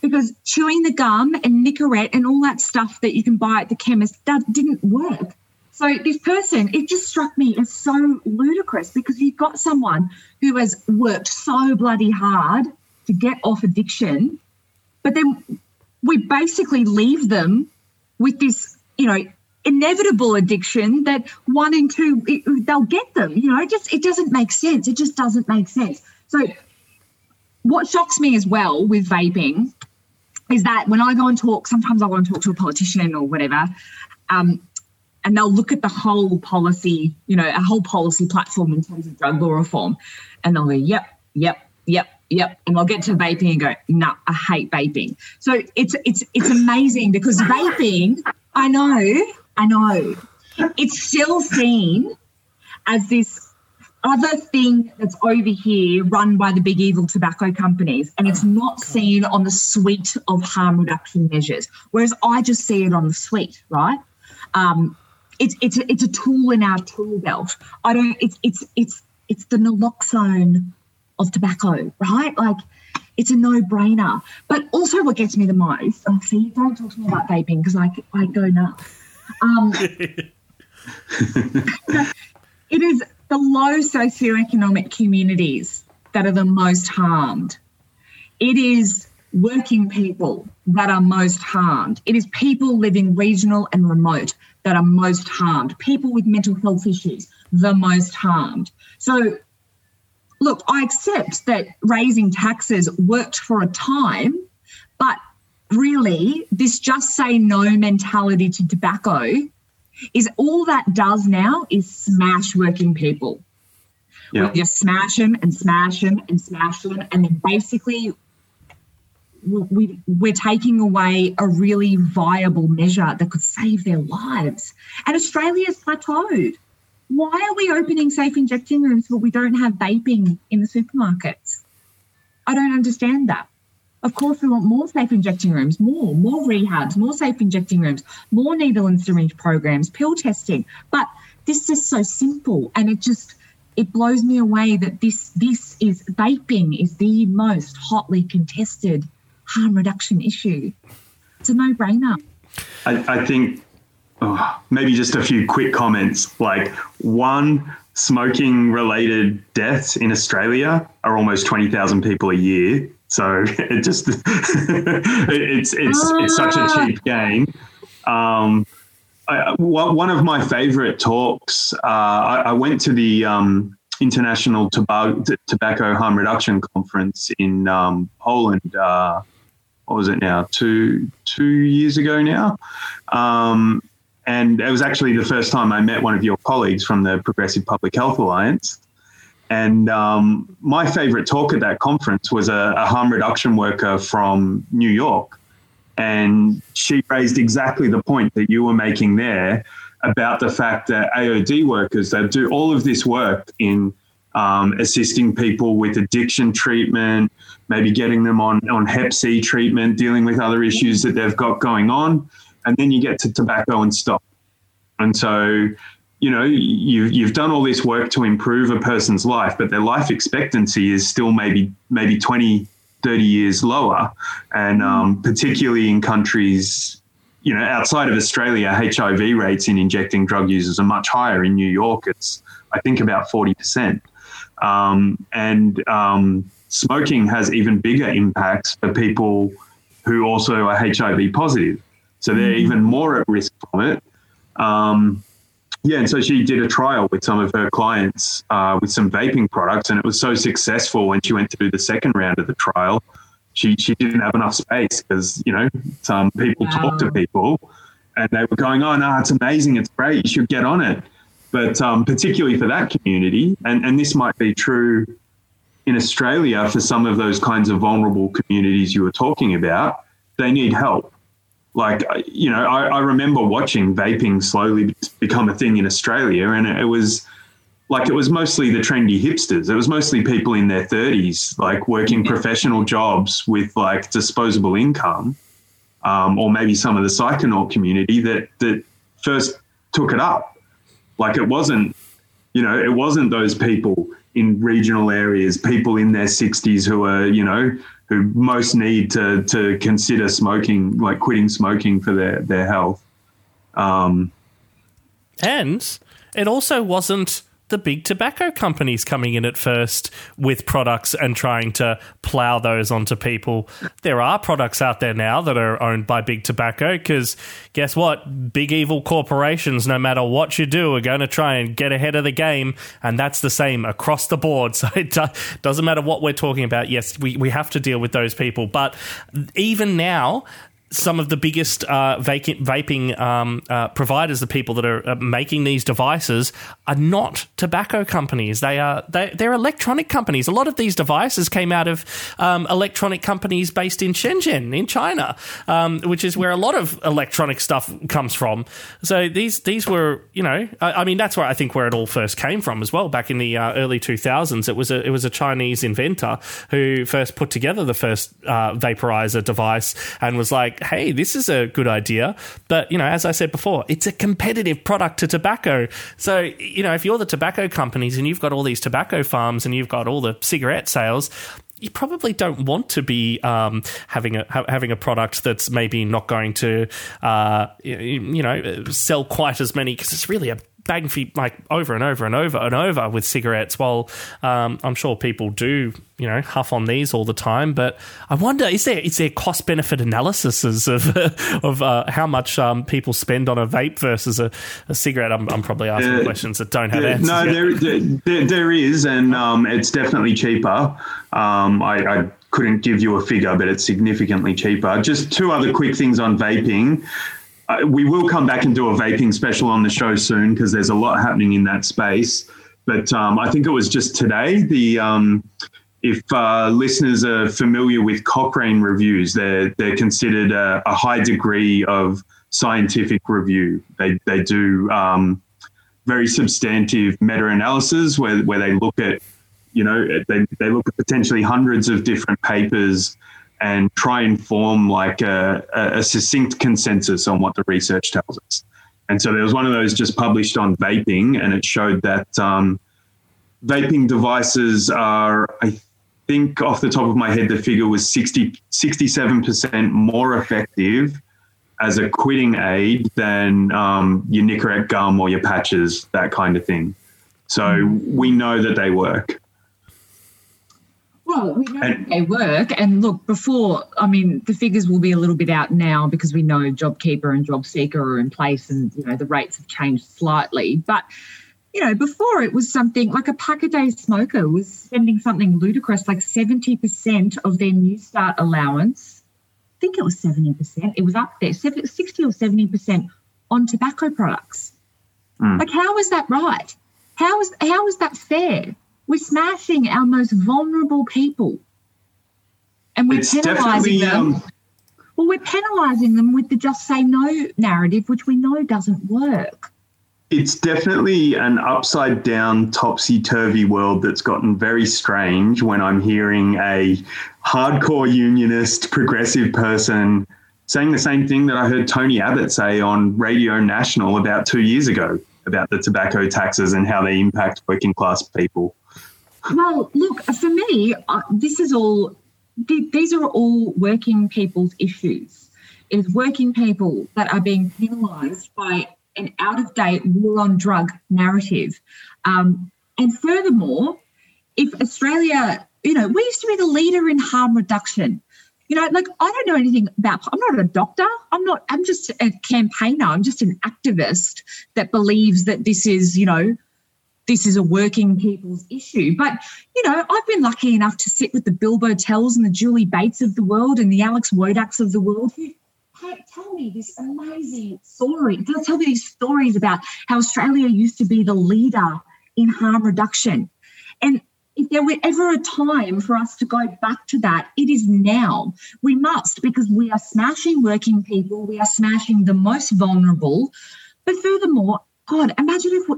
because chewing the gum and Nicorette and all that stuff that you can buy at the chemist, that didn't work. So this person, it just struck me as so ludicrous because you've got someone who has worked so bloody hard to get off addiction, but then we basically leave them with this, you know, inevitable addiction that one in two, it, they'll get them. You know, it just it doesn't make sense. It just doesn't make sense. So what shocks me as well with vaping is that when I go and talk, sometimes I want to talk to a politician or whatever, um, and they'll look at the whole policy, you know, a whole policy platform in terms of drug law reform, and they'll go, yep, yep, yep, yep. And I'll get to vaping and go, nah, I hate vaping. So it's it's it's amazing because vaping, I know, I know, it's still seen as this other thing that's over here run by the big evil tobacco companies, and it's not seen on the suite of harm reduction measures, whereas I just see it on the suite, right? Um, it's it's it's a tool in our tool belt. I don't. It's it's it's it's the naloxone of tobacco, right? Like, it's a no-brainer. But also, what gets me the most, oh, see, don't talk to me about vaping because I I go nuts. Um, it is the low socioeconomic communities that are the most harmed. It is working people that are most harmed. It is people living regional and remote that are most harmed. People with mental health issues, the most harmed. So, look, I accept that raising taxes worked for a time, but really this just say no mentality to tobacco is all that does now is smash working people. Yeah. We just smash them and smash them and smash them, and then basically we, we're taking away a really viable measure that could save their lives. And Australia's plateaued. Why are we opening safe injection rooms but we don't have vaping in the supermarkets? I don't understand that. Of course, we want more safe injecting rooms, more, more rehabs, more safe injecting rooms, more needle and syringe programs, pill testing. But this is so simple, and it just it blows me away that this this is vaping is the most hotly contested harm reduction issue. It's a no-brainer. I, I think oh, maybe just a few quick comments. Like, one, smoking-related deaths in Australia are almost twenty thousand people a year. So it just it's it's it's such a cheap game. Um, I, one of my favorite talks, uh, I, I went to the um, International Tobac- Tobacco Harm Reduction Conference in um, Poland. Uh, what was it now? Two two years ago now, um, and it was actually the first time I met one of your colleagues from the Progressive Public Health Alliance. And um, my favorite talk at that conference was a, a harm reduction worker from New York. And she raised exactly the point that you were making there about the fact that A O D workers, they do all of this work in um, assisting people with addiction treatment, maybe getting them on, on Hep C treatment, dealing with other issues that they've got going on. And then you get to tobacco and stop. And so, you know, you've you've done all this work to improve a person's life, but their life expectancy is still maybe maybe twenty, thirty years lower. And um, particularly in countries, you know, outside of Australia, H I V rates in injecting drug users are much higher. In New York, it's, I think, about forty percent. Um, and um, smoking has even bigger impacts for people who also are H I V positive. So they're mm-hmm. even more at risk from it. Um Yeah, and so she did a trial with some of her clients uh, with some vaping products, and it was so successful when she went to do the second round of the trial, she she didn't have enough space because, you know, some people wow. talk to people and they were going, oh, no, it's amazing, it's great, you should get on it. But um, particularly for that community, and, and this might be true in Australia for some of those kinds of vulnerable communities you were talking about, they need help. Like, you know, I, I remember watching vaping slowly become a thing in Australia, and it was like it was mostly the trendy hipsters. It was mostly people in their thirties, like working professional jobs with like disposable income, um, or maybe some of the psychonaut community that that first took it up. Like, it wasn't, you know, it wasn't those people in regional areas, people in their sixties who are, you know, who most need to to consider smoking, like quitting smoking for their, their health. Um, and it also wasn't the big tobacco companies coming in at first with products and trying to plow those onto people. There are products out there now that are owned by big tobacco because guess what? Big evil corporations, no matter what you do, are going to try and get ahead of the game, and that's the same across the board. So it do- doesn't matter what we're talking about. Yes, we, we have to deal with those people. But even now, some of the biggest uh, vacant vaping um, uh, providers, the people that are making these devices, are not tobacco companies. They are they, they're electronic companies. A lot of these devices came out of um, electronic companies based in Shenzhen, in China, um, which is where a lot of electronic stuff comes from. So these these were, you know, I, I mean, that's where I think where it all first came from as well. Back in the uh, early two thousands, it was a it was a Chinese inventor who first put together the first uh, vaporizer device and was like, hey, this is a good idea. But, you know, as I said before, it's a competitive product to tobacco. So, you know, if you're the tobacco companies and you've got all these tobacco farms and you've got all the cigarette sales, you probably don't want to be um, having a ha- having a product that's maybe not going to, uh, you know, sell quite as many, because it's really a bang for like over and over and over and over with cigarettes. While um, I'm sure people do, you know, huff on these all the time, but I wonder, is there is there cost benefit analyses of of uh, how much um, people spend on a vape versus a, a cigarette? I'm, I'm probably asking uh, questions that don't have uh, answers. No, there, there there is, and um, it's definitely cheaper. Um, I, I couldn't give you a figure, but it's significantly cheaper. Just two other quick things on vaping. Uh, we will come back and do a vaping special on the show soon because there's a lot happening in that space. But um, I think it was just today. The um, if uh, listeners are familiar with Cochrane reviews, they're they're considered a, a high degree of scientific review. They they do um, very substantive meta-analyses where where they look at, you know, they, they look at potentially hundreds of different papers and try and form like a, a succinct consensus on what the research tells us. And so there was one of those just published on vaping, and it showed that um, vaping devices are, I think off the top of my head, the figure was sixty, sixty-seven percent more effective as a quitting aid than um, your Nicorette gum or your patches, that kind of thing. So we know that they work. Well, we know that they work. And look, before, I mean, the figures will be a little bit out now because we know JobKeeper and JobSeeker are in place and, you know, the rates have changed slightly. But, you know, before it was something like a pack-a-day smoker was spending something ludicrous, like seventy percent of their New Start allowance. I think it was seventy percent. It was up there, sixty or seventy percent on tobacco products. Mm. Like, how is that right? How is, how is that fair? We're smashing our most vulnerable people, and we're it's penalising them. Um, well, we're penalising them with the just say no narrative, which we know doesn't work. It's definitely an upside down, topsy-turvy world that's gotten very strange when I'm hearing a hardcore unionist, progressive person saying the same thing that I heard Tony Abbott say on Radio National about two years ago about the tobacco taxes and how they impact working class people. Well, look, for me, uh, this is all, th- these are all working people's issues. It is working people that are being penalised by an out-of-date war on drug narrative. Um, and furthermore, if Australia, you know, we used to be the leader in harm reduction. You know, like, I don't know anything about, I'm not a doctor. I'm not, I'm just a campaigner. I'm just an activist that believes that this is, you know, this is a working people's issue. But, you know, I've been lucky enough to sit with the Bill Birtells and the Julie Bates of the world and the Alex Wodaks of the world who tell me this amazing story. They'll tell me these stories about how Australia used to be the leader in harm reduction. And if there were ever a time for us to go back to that, it is now. We must, because we are smashing working people. We are smashing the most vulnerable. But furthermore, God, imagine if we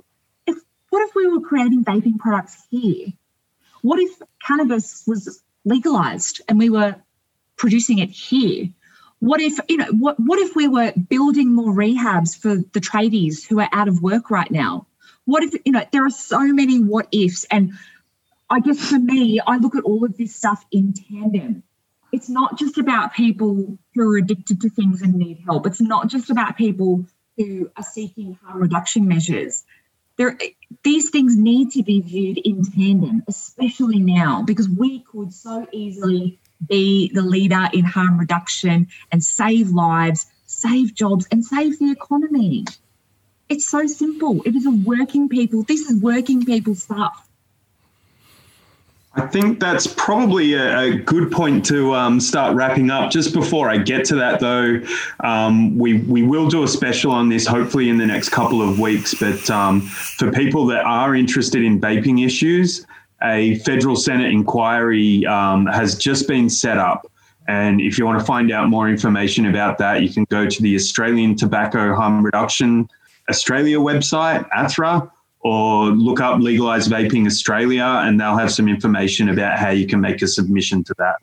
What if we were creating vaping products here? What if cannabis was legalized and we were producing it here? What if, you know, what, what if we were building more rehabs for the tradies who are out of work right now? What if, you know, there are so many what ifs. And I guess for me, I look at all of this stuff in tandem. It's not just about people who are addicted to things and need help. It's not just about people who are seeking harm reduction measures. There, these things need to be viewed in tandem, especially now, because we could so easily be the leader in harm reduction and save lives, save jobs, and save the economy. It's so simple. It is a working people. This is working people stuff. I think that's probably a, a good point to um, start wrapping up. Just before I get to that, though, um, we, we will do a special on this hopefully in the next couple of weeks. But um, for people that are interested in vaping issues, a federal Senate inquiry um, has just been set up. And if you want to find out more information about that, you can go to the Australian Tobacco Harm Reduction Australia website, A T H R A, or look up Legalise Vaping Australia, and they'll have some information about how you can make a submission to that.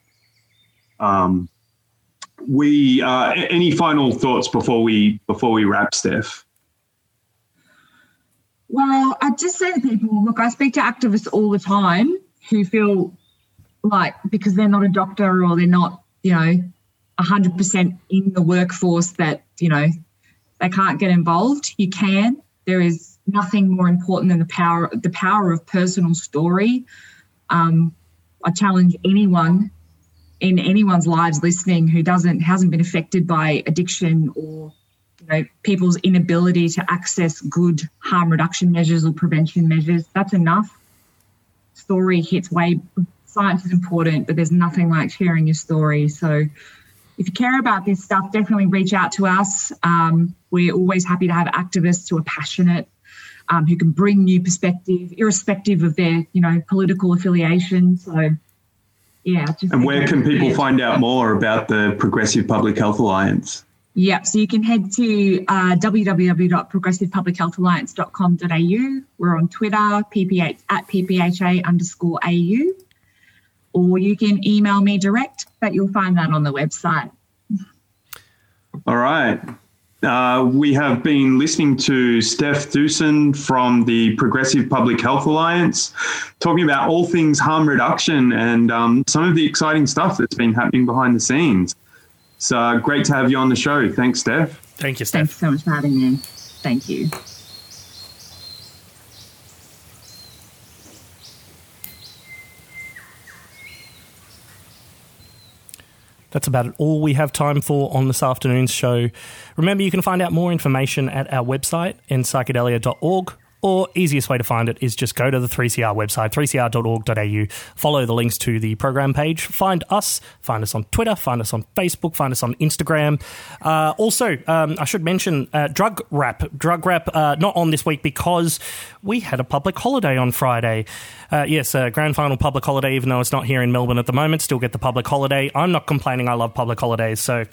Um, we uh, any final thoughts before we before we wrap, Steph? Well, I just say to people, look, I speak to activists all the time who feel like because they're not a doctor or they're not, you know, one hundred percent in the workforce that, you know, they can't get involved. You can. There is nothing more important than the power the power of personal story. Um, I challenge anyone in anyone's lives listening who doesn't hasn't been affected by addiction or, you know, people's inability to access good harm reduction measures or prevention measures. That's enough. Story hits way. Science is important, but there's nothing like sharing your story. So if you care about this stuff, definitely reach out to us. Um, we're always happy to have activists who are passionate, um, who can bring new perspective, irrespective of their, you know, political affiliation. So, yeah. Just and where can people find out more about the Progressive Public Health Alliance? Yeah, so you can head to uh, w w w dot progressive public health alliance dot com dot a u. We're on Twitter, P P H, at P P H A underscore A U. Or you can email me direct, but you'll find that on the website. All right. Uh, we have been listening to Steph Doosan from the Progressive Public Health Alliance, talking about all things harm reduction and um, some of the exciting stuff that's been happening behind the scenes. So uh, great to have you on the show. Thanks, Steph. Thank you, Steph. Thanks so much for having me. Thank you. That's about all we have time for on this afternoon's show. Remember, you can find out more information at our website in psychedelia dot org, or easiest way to find it is just go to the three C R website, three c r dot org dot a u, follow the links to the program page, find us, find us on Twitter, find us on Facebook, find us on Instagram. Uh, also, um, I should mention uh, Drug Wrap. Drug Wrap, uh, not on this week because we had a public holiday on Friday. Uh, yes, uh, grand final public holiday, even though it's not here in Melbourne at the moment, still get the public holiday. I'm not complaining, I love public holidays, so...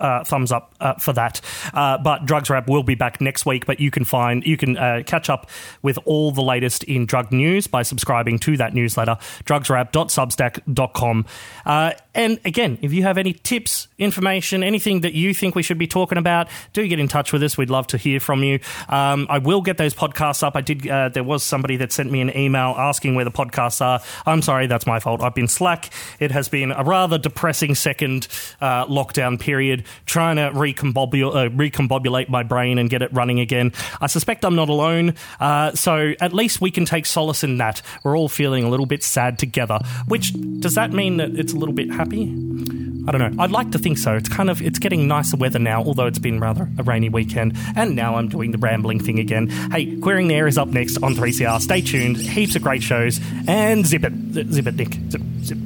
Uh, thumbs up uh, for that. Uh, but Drugs Wrap will be back next week, but you can find you can uh, catch up with all the latest in drug news by subscribing to that newsletter, drugs wrap dot substack dot com. Uh, and again, if you have any tips, information, anything that you think we should be talking about, do get in touch with us. We'd love to hear from you. Um, I will get those podcasts up. I did. Uh, there was somebody that sent me an email asking where the podcasts are. I'm sorry, that's my fault. I've been slack. It has been a rather depressing second uh, lockdown period. Trying to recombobul- uh, recombobulate my brain and get it running again. I suspect I'm not alone, uh, so at least we can take solace in that. We're all feeling a little bit sad together, which, does that mean that it's a little bit happy? I don't know. I'd like to think so. It's kind of, it's getting nicer weather now, although it's been rather a rainy weekend, and now I'm doing the rambling thing again. Hey, Querying the Air is up next on three C R. Stay tuned. Heaps of great shows, and zip it. Zip it, Nick. Zip, zip.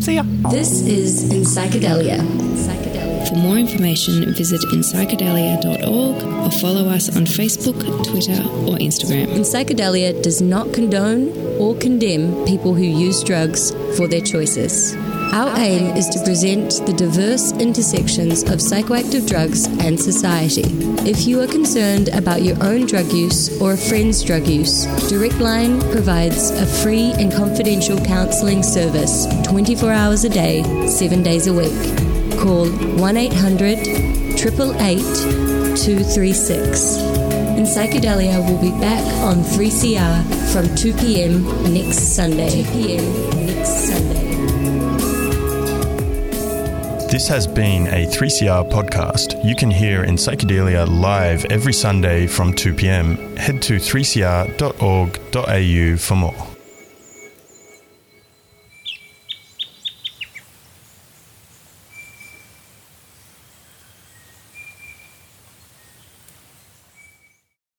See ya. This is In Psychedelia. Psychedelia. For more information, visit in psychedelia dot org or follow us on Facebook, Twitter, or Instagram. In Psychedelia does not condone or condemn people who use drugs for their choices. Our aim is to present the diverse intersections of psychoactive drugs and society. If you are concerned about your own drug use or a friend's drug use, Direct Line provides a free and confidential counselling service twenty-four hours a day, seven days a week. Call one eight hundred, eight eight eight, two three six. And Psychedelia will be back on three C R from two p m next Sunday. two p m next Sunday. This has been a three C R podcast you can hear in psychedelia live every Sunday from two p.m. Head to three c r dot org dot a u for more.